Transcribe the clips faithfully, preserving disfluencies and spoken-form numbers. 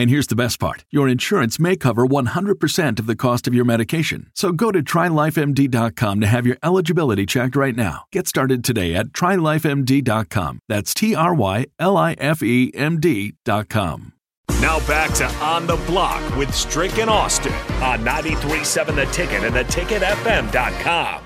And here's the best part. Your insurance may cover one hundred percent of the cost of your medication. So go to try life M D dot com to have your eligibility checked right now. Get started today at try life M D dot com. That's T R Y L I F E M D dot com. Now back to On the Block with Strick and Austin on ninety-three point seven The Ticket and the ticket f m dot com.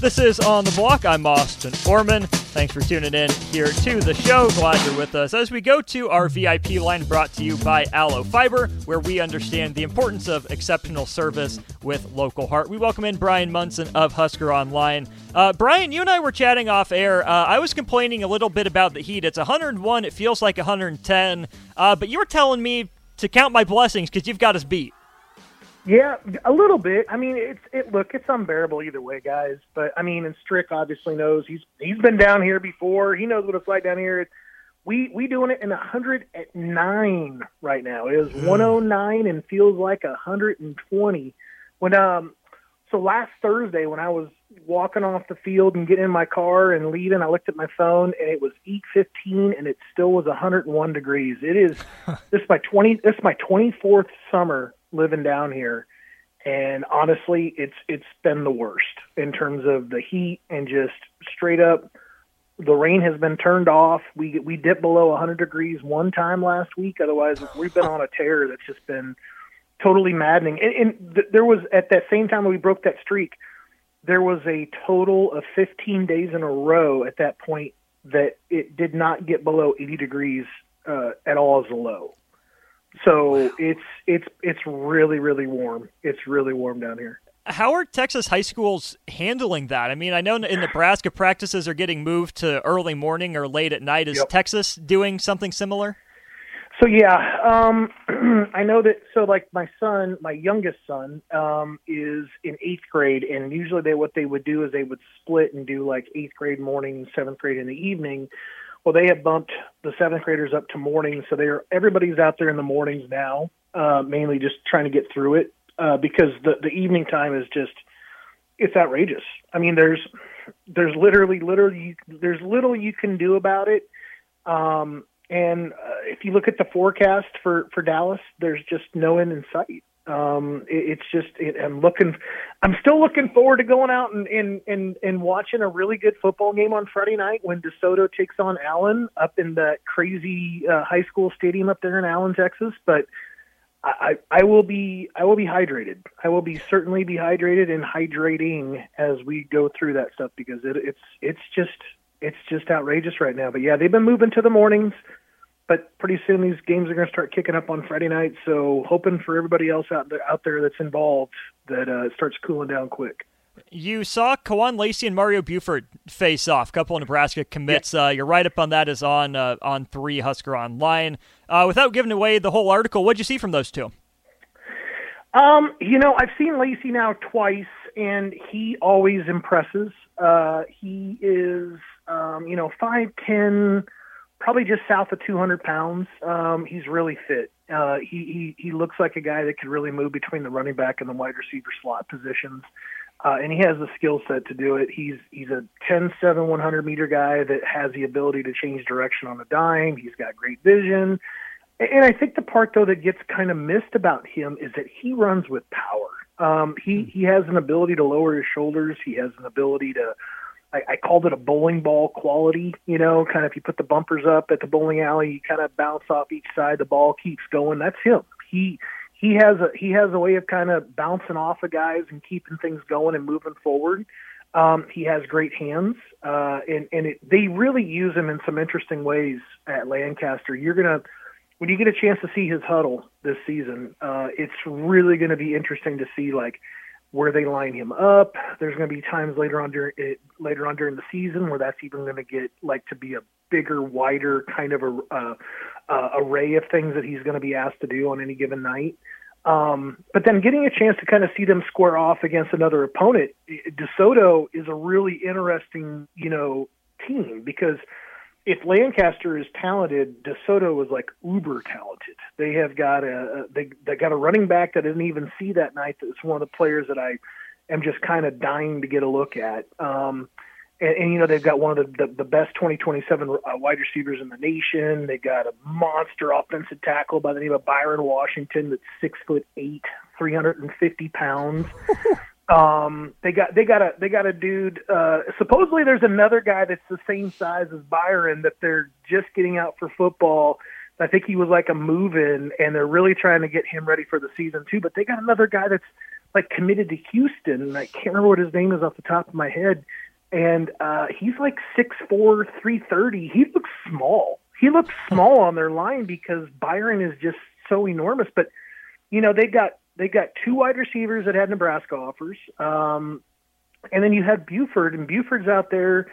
This is On the Block. I'm Austin Foreman. Thanks for tuning in here to the show. Glad you're with us as we go to our V I P line brought to you by Allo Fiber, where we understand the importance of exceptional service with local heart. We welcome in Bryan Munson of Husker Online. Uh, Bryan, you and I were chatting off air. Uh, I was complaining a little bit about the heat. It's one hundred one. It feels like one hundred ten. Uh, but you were telling me to count my blessings because you've got us beat. Yeah, a little bit. I mean, it's it. Look, it's unbearable either way, guys. But I mean, and Strick obviously knows. He's he's been down here before. He knows what it's like down here. We we doing it in one hundred nine right now. It is one oh nine and feels like one hundred twenty. When um, so last Thursday when I was walking off the field and getting in my car and leaving, I looked at my phone and it was eight fifteen and it still was one hundred one degrees. It is this is my twenty. This is my twenty-fourth summer living down here, and honestly it's it's been the worst in terms of the heat and just straight up the rain has been turned off. We we dipped below one hundred degrees one time last week. Otherwise we've been on a tear that's just been totally maddening. And, and th- there was at that same time we broke that streak, there was a total of fifteen days in a row at that point that it did not get below eighty degrees uh, at all as a low. So wow. it's it's it's really, really warm. It's really warm down here. How are Texas high schools handling that? I mean, I know in Nebraska practices are getting moved to early morning or late at night. Is yep. Texas doing something similar? So, yeah, um, I know that. So, like, my son, my youngest son um, is in eighth grade, and usually they what they would do is they would split and do, like, eighth grade morning, seventh grade in the evening. Well, they have bumped the seventh graders up to morning, so they're everybody's out there in the mornings now, uh, mainly just trying to get through it uh, because the, the evening time is just it's outrageous. I mean, there's there's literally literally there's little you can do about it. Um, and uh, if you look at the forecast for, for Dallas, there's just no end in sight. Um, it, it's just it, I'm looking, I'm still looking forward to going out and, and, and, and watching a really good football game on Friday night when DeSoto takes on Allen up in that crazy uh, high school stadium up there in Allen, Texas. But I, I, I will be I will be hydrated. I will be certainly be hydrated and hydrating as we go through that stuff because it, it's it's just it's just outrageous right now. But yeah, they've been moving to the mornings. But pretty soon these games are going to start kicking up on Friday night, so hoping for everybody else out there, out there that's involved that uh, it starts cooling down quick. You saw Kawan Lacy and Mario Buford face off. A couple of Nebraska commits. Yeah. Uh, your write-up on that is on uh, on three Husker Online. Uh, without giving away the whole article, what did you see from those two? Um, you know, I've seen Lacy now twice, and he always impresses. Uh, he is, um, you know, five ten, probably just south of two hundred pounds. Um, he's really fit. Uh, he, he, he looks like a guy that could really move between the running back and the wide receiver slot positions. Uh, and he has the skill set to do it. He's, he's a ten seven, one hundred meter guy that has the ability to change direction on a dime. He's got great vision. And I think the part, though, that gets kind of missed about him is that he runs with power. Um, he, he has an ability to lower his shoulders. He has an ability to, I, I called it a bowling ball quality, you know, kind of if you put the bumpers up at the bowling alley, you kind of bounce off each side, the ball keeps going. That's him. He he has a he has a way of kind of bouncing off of guys and keeping things going and moving forward. Um, he has great hands, uh, and, and it, they really use him in some interesting ways at Lancaster. You're going to, when you get a chance to see his huddle this season, uh, it's really going to be interesting to see like where they line him up. There's going to be times later on during it, later on during the season where that's even going to get like to be a bigger, wider kind of a uh, uh, array of things that he's going to be asked to do on any given night. Um, but then getting a chance to kind of see them square off against another opponent, DeSoto is a really interesting, you know, team because if Lancaster is talented, DeSoto is like uber talented. They have got a they they got a running back that I didn't even see that night. That's one of the players that I am just kind of dying to get a look at. Um, and, and you know they've got one of the the, the best twenty twenty-seven uh, wide receivers in the nation. They got a monster offensive tackle by the name of Byron Washington that's six foot eight, three hundred fifty pounds. Um, they got, they got a, they got a dude, uh, supposedly there's another guy that's the same size as Byron that they're just getting out for football. I think he was like a move-in and they're really trying to get him ready for the season too, but they got another guy that's like committed to Houston and I can't remember what his name is off the top of my head. And, uh, he's like six four, three thirty. He looks small. He looks small on their line because Byron is just so enormous, but you know, they got, They got two wide receivers that had Nebraska offers. Um, and then you had Buford, and Buford's out there,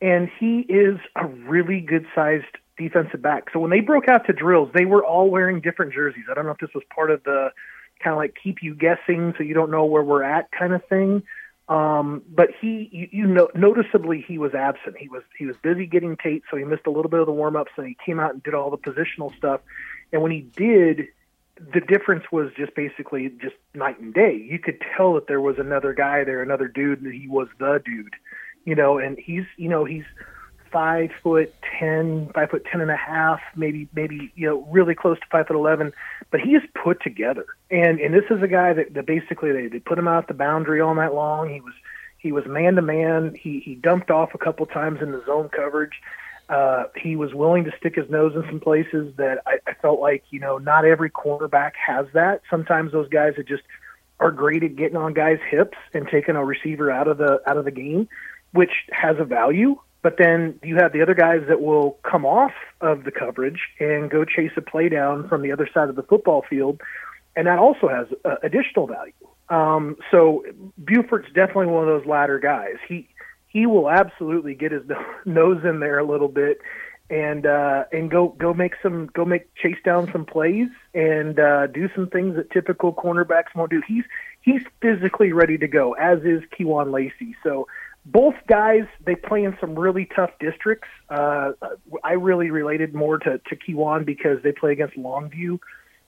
and he is a really good-sized defensive back. So when they broke out to drills, they were all wearing different jerseys. I don't know if this was part of the kind of like keep you guessing so you don't know where we're at kind of thing. Um, but he, you, you know, noticeably he was absent. He was he was busy getting taped, so he missed a little bit of the warm-ups, and he came out and did all the positional stuff. And when he did, the difference was just basically just night and day. You could tell that there was another guy there, another dude, and he was the dude, you know, and he's, you know, he's five foot ten, five foot ten and a half, maybe, maybe, you know, really close to five foot eleven, but he is put together. And, and this is a guy that, that basically they, they put him out the boundary all night long. He was, he was man to man. He, he dumped off a couple times in the zone coverage. Uh, he was willing to stick his nose in some places that I, I felt like, you know, not every cornerback has that. Sometimes those guys are just are great at getting on guys' hips and taking a receiver out of the out of the game, which has a value. But then you have the other guys that will come off of the coverage and go chase a play down from the other side of the football field, and that also has uh, additional value. Um, so Buford's definitely one of those latter guys. He. He will absolutely get his nose in there a little bit, and uh, and go go make some go make chase down some plays and uh, do some things that typical cornerbacks won't do. He's he's physically ready to go, as is Kawan Lacy. So both guys, they play in some really tough districts. Uh, I really related more to to Kawan because they play against Longview.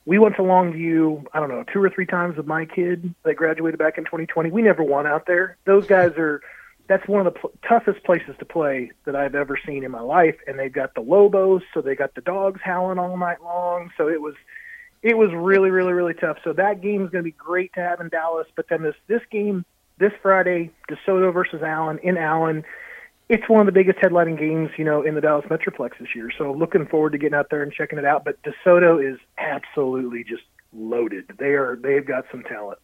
We went to Longview, I don't know, two or three times with my kid that graduated back in twenty twenty. We never won out there. Those guys are. That's one of the pl- toughest places to play that I've ever seen in my life. And they've got the Lobos, so they got the dogs howling all night long. So it was it was really, really, really tough. So that game is going to be great to have in Dallas. But then this, this game, this Friday, DeSoto versus Allen in Allen, it's one of the biggest headlining games, you know, in the Dallas Metroplex this year. So looking forward to getting out there and checking it out. But DeSoto is absolutely just loaded. They are, they've got some talent.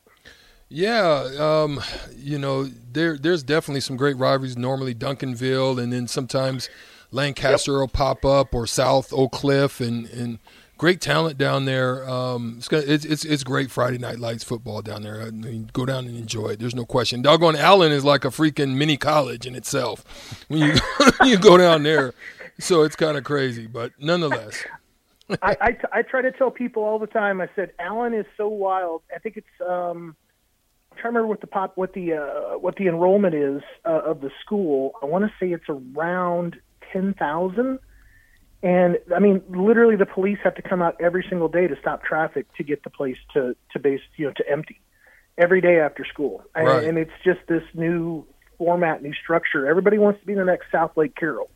Yeah, um, you know, there there's definitely some great rivalries, normally Duncanville, and then sometimes Lancaster yep. will pop up, or South Oak Cliff, and, and great talent down there. Um, it's, gonna, it's it's it's great Friday Night Lights football down there. I mean, go down and enjoy it. There's no question. Doggone Allen is like a freaking mini college in itself when you, you go down there. So it's kind of crazy, but nonetheless. I, I, t- I try to tell people all the time, I said, Allen is so wild. I think it's um, – I can't remember what the pop, what the uh, what the enrollment is uh, of the school. I want to say it's around ten thousand, and I mean literally the police have to come out every single day to stop traffic to get the place to to base you know to empty every day after school. And, right. and it's just this new format, new structure. Everybody wants to be the next South Lake Carroll.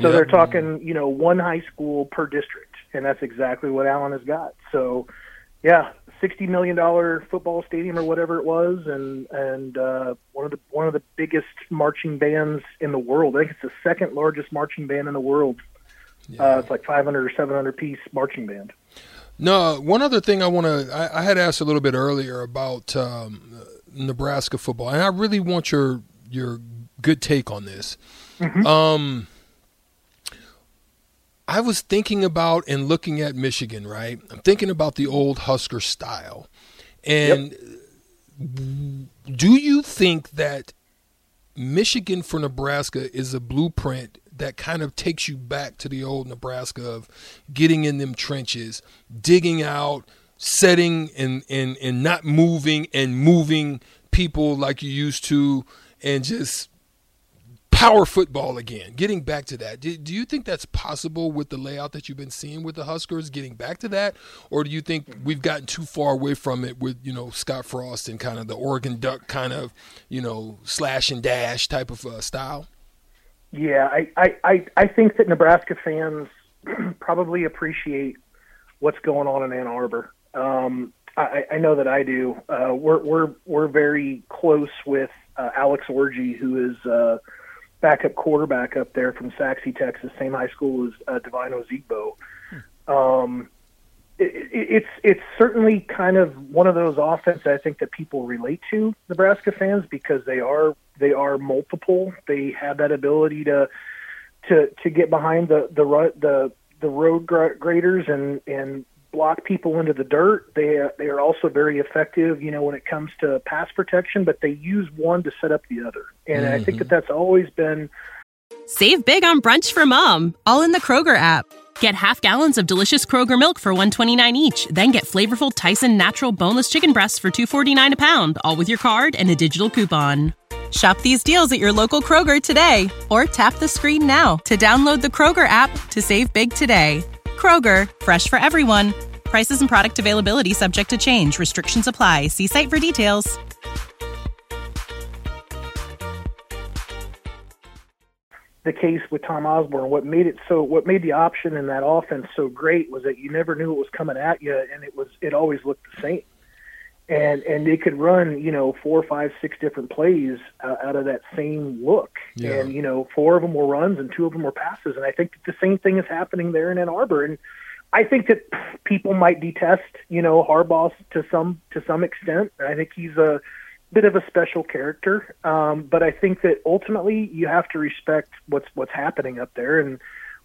So yep. They're talking, you know, one high school per district, and that's exactly what Allen has got. So, yeah, sixty million dollars football stadium or whatever it was, and and uh, one of the one of the biggest marching bands in the world. I think it's the second largest marching band in the world. Yeah. Uh, it's like five hundred or seven hundred piece marching band. No, one other thing I want to, I, I had asked a little bit earlier about um, Nebraska football, and I really want your your good take on this. Mm-hmm. Um, I was thinking about and looking at Michigan, right? I'm thinking about the old Husker style. And yep. Do you think that Michigan for Nebraska is a blueprint that kind of takes you back to the old Nebraska of getting in them trenches, digging out, setting and, and, and not moving and moving people like you used to, and just power football again, getting back to that? Do, do you think that's possible with the layout that you've been seeing with the Huskers, getting back to that? Or do you think we've gotten too far away from it with, you know, Scott Frost and kind of the Oregon Duck kind of, you know, slash and dash type of uh, style? Yeah, I, I, I, I think that Nebraska fans probably appreciate what's going on in Ann Arbor. Um, I, I know that I do. Uh, we're we're we're very close with uh, Alex Orji, who is uh, backup quarterback up there from Sachse, Texas, same high school as uh, Devine Ozigbo. Hmm. Um, it, it, it's it's certainly kind of one of those offenses I think that people relate to, Nebraska fans, because they are. They are multiple. They have that ability to to to get behind the the the, the road graders and, and block people into the dirt. They they are also very effective, you know, when it comes to pass protection. But they use one to set up the other, and mm-hmm. I think that that's always been. Save big on brunch for mom, all in the Kroger app. Get half gallons of delicious Kroger milk for one dollar and twenty-nine cents each. Then get flavorful Tyson natural boneless chicken breasts for two dollars and forty-nine cents a pound, all with your card and a digital coupon. Shop these deals at your local Kroger today, or tap the screen now to download the Kroger app to save big today. Kroger, fresh for everyone. Prices and product availability subject to change. Restrictions apply. See site for details. The case with Tom Osborne, what made it so, what made the option in that offense so great was that you never knew it was coming at you, and it was, it always looked the same. And and they could run, you know, four, five, six different plays uh, out of that same look. Yeah. And, you know, four of them were runs and two of them were passes. And I think that the same thing is happening there in Ann Arbor. And I think that people might detest, you know, Harbaugh to some to some extent. I think he's a bit of a special character. Um, but I think that ultimately you have to respect what's what's happening up there and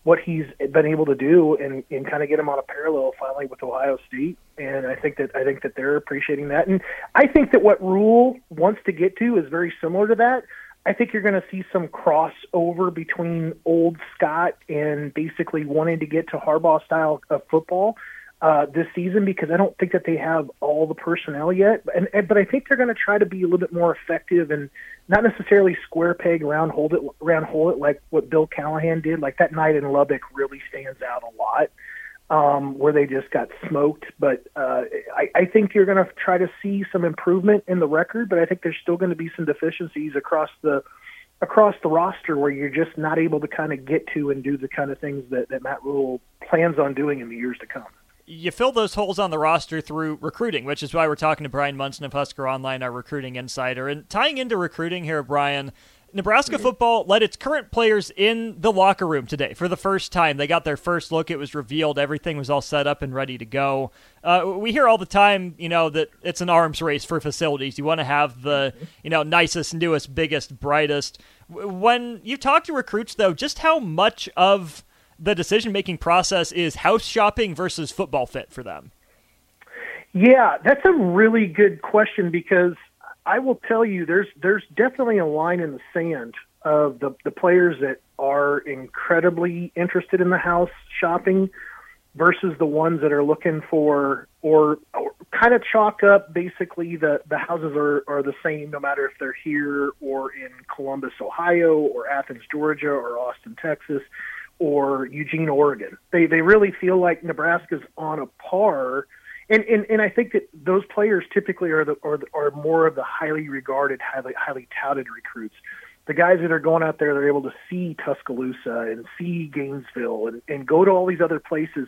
what he's been able to do, and, and kind of get him on a parallel finally with Ohio State. And I think that I think that they're appreciating that. And I think that what Rule wants to get to is very similar to that. I think you're going to see some crossover between old Scott and basically wanting to get to Harbaugh style of football uh, this season, because I don't think that they have all the personnel yet. And, and but I think they're going to try to be a little bit more effective and not necessarily square peg, round hold it, round hole it like what Bill Callahan did. Like that night in Lubbock really stands out a lot, um, where they just got smoked. But uh, I, I think you're going to try to see some improvement in the record, but I think there's still going to be some deficiencies across the across the roster where you're just not able to kind of get to and do the kind of things that, that Matt Rule plans on doing in the years to come. You fill those holes on the roster through recruiting, which is why we're talking to Bryan Munson of Husker Online, our recruiting insider. And tying into recruiting here, Bryan, Nebraska football let its current players in the locker room today for the first time. They got their first look. It was revealed. Everything was all set up and ready to go. Uh, we hear all the time, you know, that it's an arms race for facilities. You want to have the, you know, nicest, newest, biggest, brightest. When you talk to recruits, though, just how much of the decision-making process is house shopping versus football fit for them? Yeah, that's a really good question, because I will tell you there's there's definitely a line in the sand of the, the players that are incredibly interested in the house shopping versus the ones that are looking for or, or kind of chalk up basically the, the houses are, are the same no matter if they're here or in Columbus, Ohio, or Athens, Georgia, or Austin, Texas, or Eugene, Oregon. They they really feel like Nebraska's on a par, and and, and I think that those players typically are the, are the are more of the highly regarded, highly highly touted recruits. the guys that are going out there, they're able to see Tuscaloosa and see Gainesville and, and go to all these other places.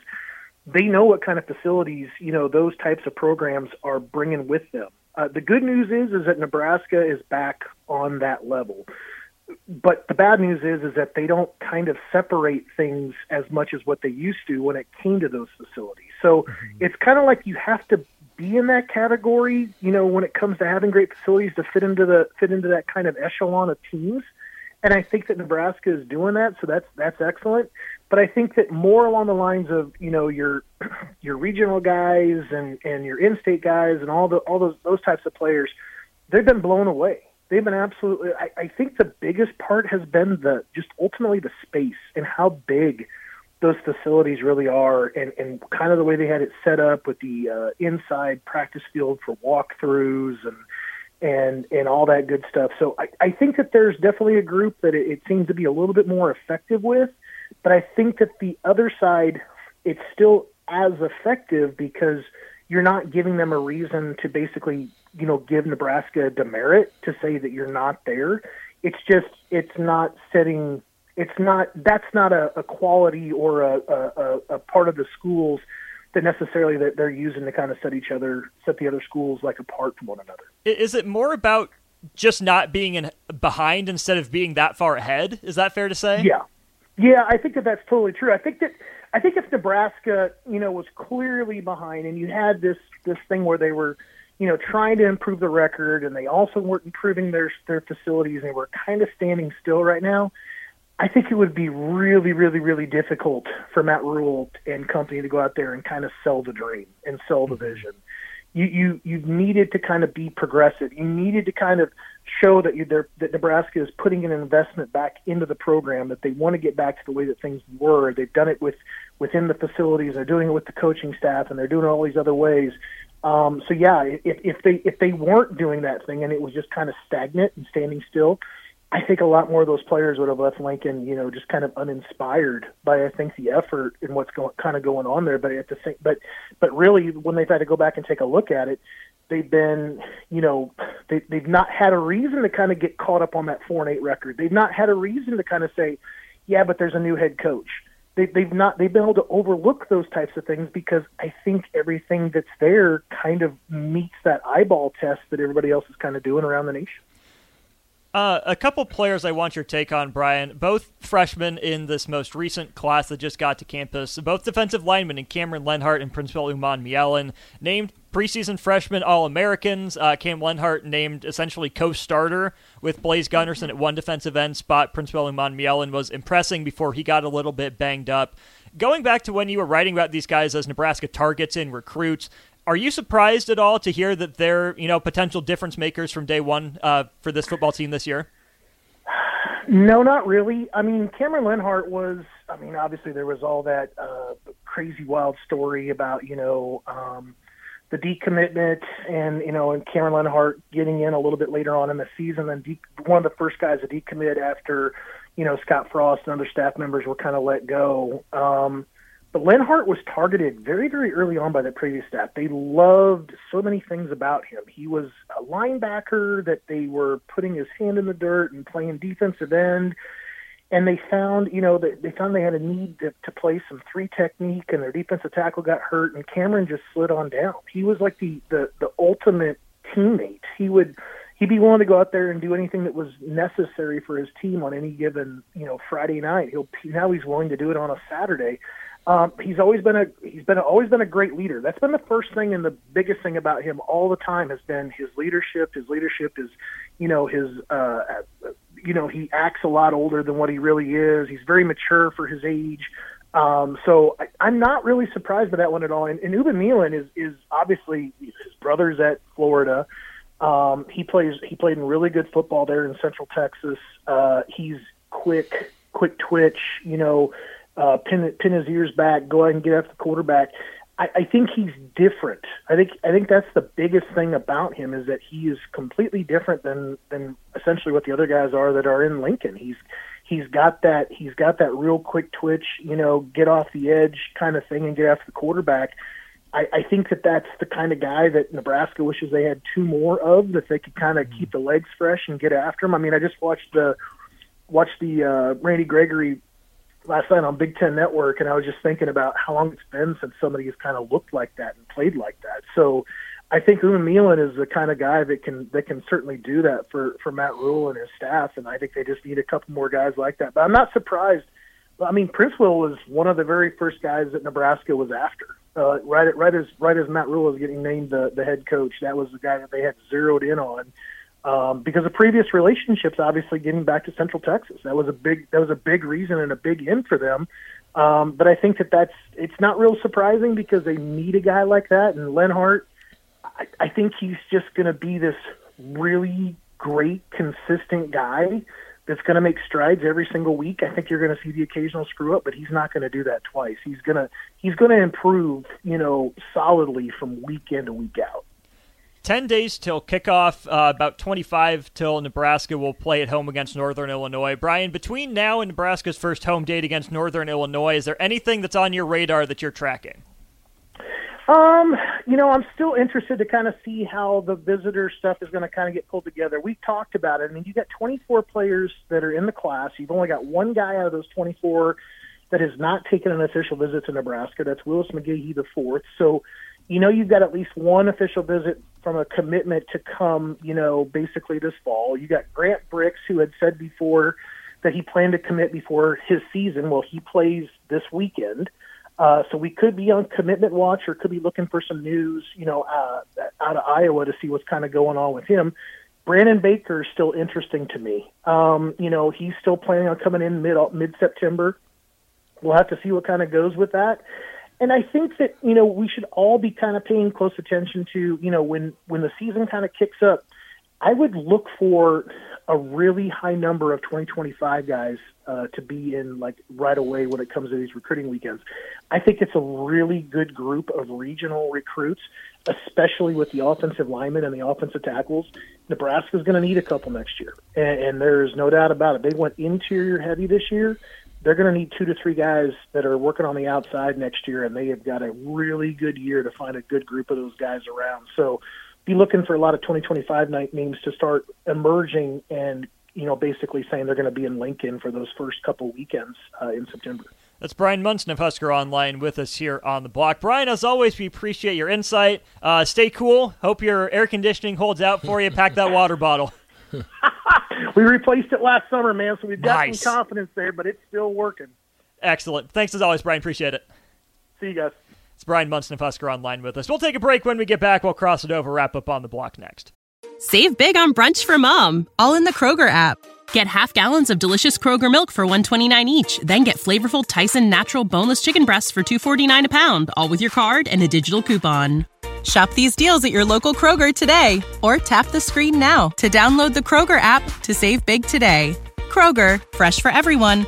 They know what kind of facilities, you know, those types of programs are bringing with them. Uh, the good news is, is that Nebraska is back on that level. But the bad news is, is that they don't kind of separate things as much as what they used to when it came to those facilities. So mm-hmm. It's kind of like you have to be in that category, you know, when it comes to having great facilities to fit into the fit into that kind of echelon of teams. And I think that Nebraska is doing that, so that's that's excellent. But I think that more along the lines of, you know, your your regional guys and, and your in-state guys and all the all those those types of players, they've been blown away. They've been absolutely I, I think the biggest part has been the just ultimately the space and how big those facilities really are, and, and kind of the way they had it set up with the uh, inside practice field for walkthroughs and and and all that good stuff. So I, I think that there's definitely a group that it, it seems to be a little bit more effective with, but I think that the other side, it's still as effective because you're not giving them a reason to basically, you know, give Nebraska a demerit to say that you're not there. It's just, it's not setting, it's not, that's not a, a quality or a, a, a part of the schools that necessarily that they're using to kind of set each other, set the other schools like apart from one another. Is it more about just not being in behind instead of being that far ahead? Is that fair to say? Yeah. Yeah, I think that that's totally true. I think that, I think if Nebraska, you know, was clearly behind and you had this, this thing where they were, you know, trying to improve the record and they also weren't improving their, their facilities and they were kind of standing still right now, I think it would be really, really, really difficult for Matt Rule and company to go out there and kind of sell the dream and sell the vision. You, you, you needed to kind of be progressive. You needed to kind of show that you there that Nebraska is putting an investment back into the program, that they want to get back to the way that things were. They've done it with within the facilities, they're doing it with the coaching staff, and they're doing it all these other ways. Um, so yeah, if, if they if they weren't doing that thing and it was just kind of stagnant and standing still, I think a lot more of those players would have left Lincoln, you know, just kind of uninspired by, I think, the effort and what's going, kind of going on there. But at the same, but but really, when they've had to go back and take a look at it, they've been, you know, they, they've not had a reason to kind of get caught up on that four and eight record. They've not had a reason to kind of say, yeah, but there's a new head coach. They, they've not they've been able to overlook those types of things because I think everything that's there kind of meets that eyeball test that everybody else is kind of doing around the nation. Uh, a couple players I want your take on, Bryan. Both freshmen in this most recent class that just got to campus, both defensive linemen in Cameron Lenhart and Princewill Umanmielen, named preseason freshmen All-Americans. Uh, Cam Lenhart named essentially co-starter with Blaze Gunnerson at one defensive end spot. Princewill Umanmielen was impressing before he got a little bit banged up. Going back to when you were writing about these guys as Nebraska targets and recruits, are you surprised at all to hear that they're, you know, potential difference makers from day one uh, for this football team this year? No, not really. I mean, Cameron Lenhart was, I mean, obviously there was all that uh, crazy wild story about, you know, um, the decommitment and, you know, and Cameron Lenhart getting in a little bit later on in the season. And de- one of the first guys to decommit after, you know, Scott Frost and other staff members were kind of let go. Um But Lenhart was targeted very, very early on by the previous staff. They loved so many things about him. He was a linebacker that they were putting his hand in the dirt and playing defensive end. And they found, you know, they found they had a need to, to play some three technique, and their defensive tackle got hurt, and Cameron just slid on down. He was like the the, the ultimate teammate. He would he'd be willing to go out there and do anything that was necessary for his team on any given, you know, Friday night. He'll now he's willing to do it on a Saturday. Um, he's always been a he's been always been a great leader. That's been the first thing and the biggest thing about him all the time has been his leadership. His leadership is, you know, his uh, you know he acts a lot older than what he really is. He's very mature for his age. Um, so I, I'm not really surprised by that one at all. And, and Umanmielen is is obviously his brother's at Florida. Um, he plays he played in really good football there in Central Texas. Uh, he's quick quick twitch. You know. Uh, pin, pin his ears back, go ahead and get after the quarterback. I, I think he's different. I think I think that's the biggest thing about him is that he is completely different than than essentially what the other guys are that are in Lincoln. He's he's got that he's got that real quick twitch, you know, get off the edge kind of thing and get after the quarterback. I, I think that that's the kind of guy that Nebraska wishes they had two more of, that they could kind of keep the legs fresh and get after him. I mean, I just watched the watched the uh, Randy Gregory last night on Big Ten Network, and I was just thinking about how long it's been since somebody has kind of looked like that and played like that. So I think Umanmielen is the kind of guy that can that can certainly do that for, for Matt Rule and his staff, and I think they just need a couple more guys like that. But I'm not surprised. I mean, Princewill was one of the very first guys that Nebraska was after. Uh, right, at, right as right as Matt Rule was getting named the, the head coach, that was the guy that they had zeroed in on um, because of previous relationships. Obviously, getting back to Central Texas, that was a big that was a big reason and a big in for them. Um, but I think that that's it's not real surprising because they need a guy like that. And Lenhart, I, I think he's just going to be this really great, consistent guy that's going to make strides every single week. I think you're going to see the occasional screw up, but he's not going to do that twice. He's going to he's going to improve, you know, solidly from week in to week out. Ten days till kickoff, uh, about twenty-five till Nebraska will play at home against Northern Illinois. Brian, between now and Nebraska's first home date against Northern Illinois, is there anything that's on your radar that you're tracking? Um, you know, I'm still interested to kind of see how the visitor stuff is going to kind of get pulled together. We talked about it. I mean, you got twenty-four players that are in the class. You've only got one guy out of those twenty-four that has not taken an official visit to Nebraska. That's Willis McGahee the fourth. So, you know, you've got at least one official visit from a commitment to come, you know, basically this fall. You got Grant Bricks, who had said before that he planned to commit before his season. Well, he plays this weekend. Uh, so we could be on commitment watch or could be looking for some news, you know, uh, out of Iowa to see what's kind of going on with him. Brandon Baker is still interesting to me. Um, you know, he's still planning on coming in mid, mid-September. We'll have to see what kind of goes with that. And I think that, you know, we should all be kind of paying close attention to, you know, when, when the season kind of kicks up, I would look for a really high number of twenty twenty-five guys uh, to be in like right away when it comes to these recruiting weekends. I think it's a really good group of regional recruits, especially with the offensive linemen and the offensive tackles. Nebraska's going to need a couple next year, and, and there's no doubt about it. They went interior heavy this year. They're going to need two to three guys that are working on the outside next year, and they have got a really good year to find a good group of those guys around. So be looking for a lot of twenty twenty-five night names to start emerging and, you know, basically saying they're going to be in Lincoln for those first couple weekends uh, in September. That's Bryan Munson of Husker Online with us here on The Block. Bryan, as always, we appreciate your insight. Uh, stay cool. Hope your air conditioning holds out for you. Pack that water bottle. We replaced it last summer, man, so we've got nice. Some confidence there, but it's still working. Excellent. Thanks as always, Bryan. Appreciate it. See you guys. It's Bryan Munson of Husker Online with us. We'll take a break. When we get back, we'll cross it over, wrap up on The Block next. Save big on brunch for mom, all in the Kroger app. Get half gallons of delicious Kroger milk for one dollar and twenty-nine cents each. Then get flavorful Tyson natural boneless chicken breasts for two dollars and forty-nine cents a pound, all with your card and a digital coupon. Shop these deals at your local Kroger today, or tap the screen now to download the Kroger app to save big today. Kroger, fresh for everyone.